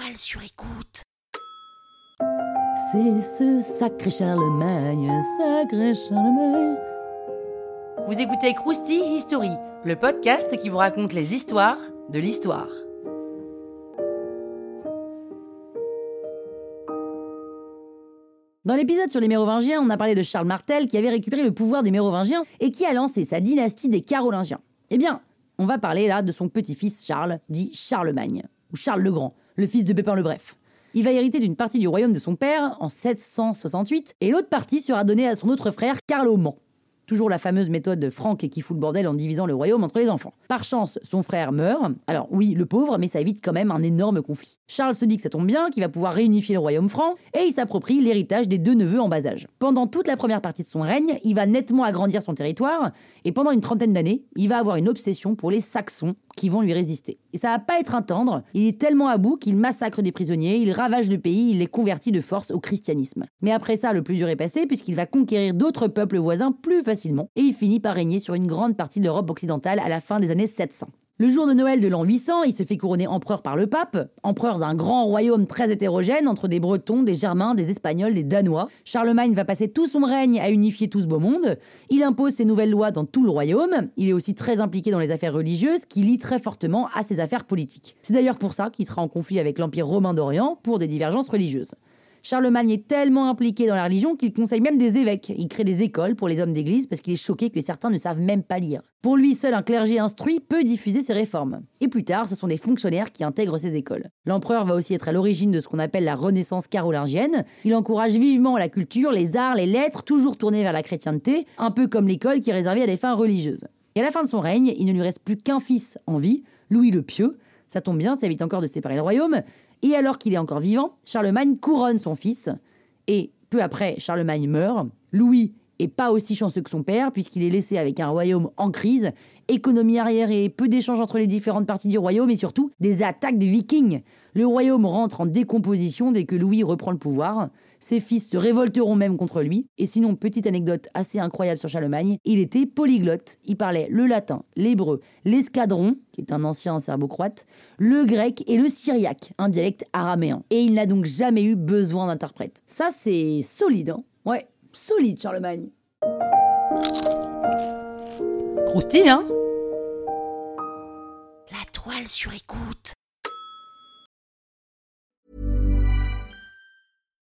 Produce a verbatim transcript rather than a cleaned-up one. Toile sur écoute. C'est ce sacré Charlemagne, sacré Charlemagne. Vous écoutez Crousty History, le podcast qui vous raconte les histoires de l'histoire. Dans l'épisode sur les Mérovingiens, on a parlé de Charles Martel qui avait récupéré le pouvoir des Mérovingiens et qui a lancé sa dynastie des Carolingiens. Eh bien, on va parler là de son petit-fils Charles, dit Charlemagne, ou Charles le Grand, le fils de Pépin le Bref. Il va hériter d'une partie du royaume de son père en sept cent soixante-huit et l'autre partie sera donnée à son autre frère Carloman. Toujours la fameuse méthode de Franck qui fout le bordel en divisant le royaume entre les enfants. Par chance, son frère meurt. Alors oui, le pauvre, mais ça évite quand même un énorme conflit. Charles se dit que ça tombe bien, qu'il va pouvoir réunifier le royaume franc, et il s'approprie l'héritage des deux neveux en bas âge. Pendant toute la première partie de son règne, il va nettement agrandir son territoire, et pendant une trentaine d'années, il va avoir une obsession pour les Saxons qui vont lui résister. Et ça va pas être un tendre, il est tellement à bout qu'il massacre des prisonniers, il ravage le pays, il les convertit de force au christianisme. Mais après ça, le plus dur est passé, puisqu'il va conquérir d'autres peuples voisins plus facilement. Et il finit par régner sur une grande partie de l'Europe occidentale à la fin des années sept cents. Le jour de Noël de l'an huit cents, il se fait couronner empereur par le pape, empereur d'un grand royaume très hétérogène entre des Bretons, des Germains, des Espagnols, des Danois. Charlemagne va passer tout son règne à unifier tout ce beau monde. Il impose ses nouvelles lois dans tout le royaume. Il est aussi très impliqué dans les affaires religieuses, qui lient très fortement à ses affaires politiques. C'est d'ailleurs pour ça qu'il sera en conflit avec l'Empire romain d'Orient pour des divergences religieuses. Charlemagne est tellement impliqué dans la religion qu'il conseille même des évêques. Il crée des écoles pour les hommes d'église parce qu'il est choqué que certains ne savent même pas lire. Pour lui, seul un clergé instruit peut diffuser ses réformes. Et plus tard, ce sont des fonctionnaires qui intègrent ces écoles. L'empereur va aussi être à l'origine de ce qu'on appelle la Renaissance carolingienne. Il encourage vivement la culture, les arts, les lettres, toujours tournées vers la chrétienté, un peu comme l'école qui est réservée à des fins religieuses. Et à la fin de son règne, il ne lui reste plus qu'un fils en vie, Louis le Pieux. Ça tombe bien, ça évite encore de séparer le royaume. Et alors qu'il est encore vivant, Charlemagne couronne son fils. Et peu après, Charlemagne meurt. Louis est pas aussi chanceux que son père, puisqu'il est laissé avec un royaume en crise, économie arriérée, peu d'échanges entre les différentes parties du royaume et surtout des attaques de vikings. Le royaume rentre en décomposition dès que Louis reprend le pouvoir. Ses fils se révolteront même contre lui. Et sinon, petite anecdote assez incroyable sur Charlemagne, il était polyglotte. Il parlait le latin, l'hébreu, l'escadron, qui est un ancien serbo-croate, le grec et le syriaque, un dialecte araméen. Et il n'a donc jamais eu besoin d'interprète. Ça, c'est solide, hein ? Ouais, solide Charlemagne. Croustille, hein ? La toile sur écoute.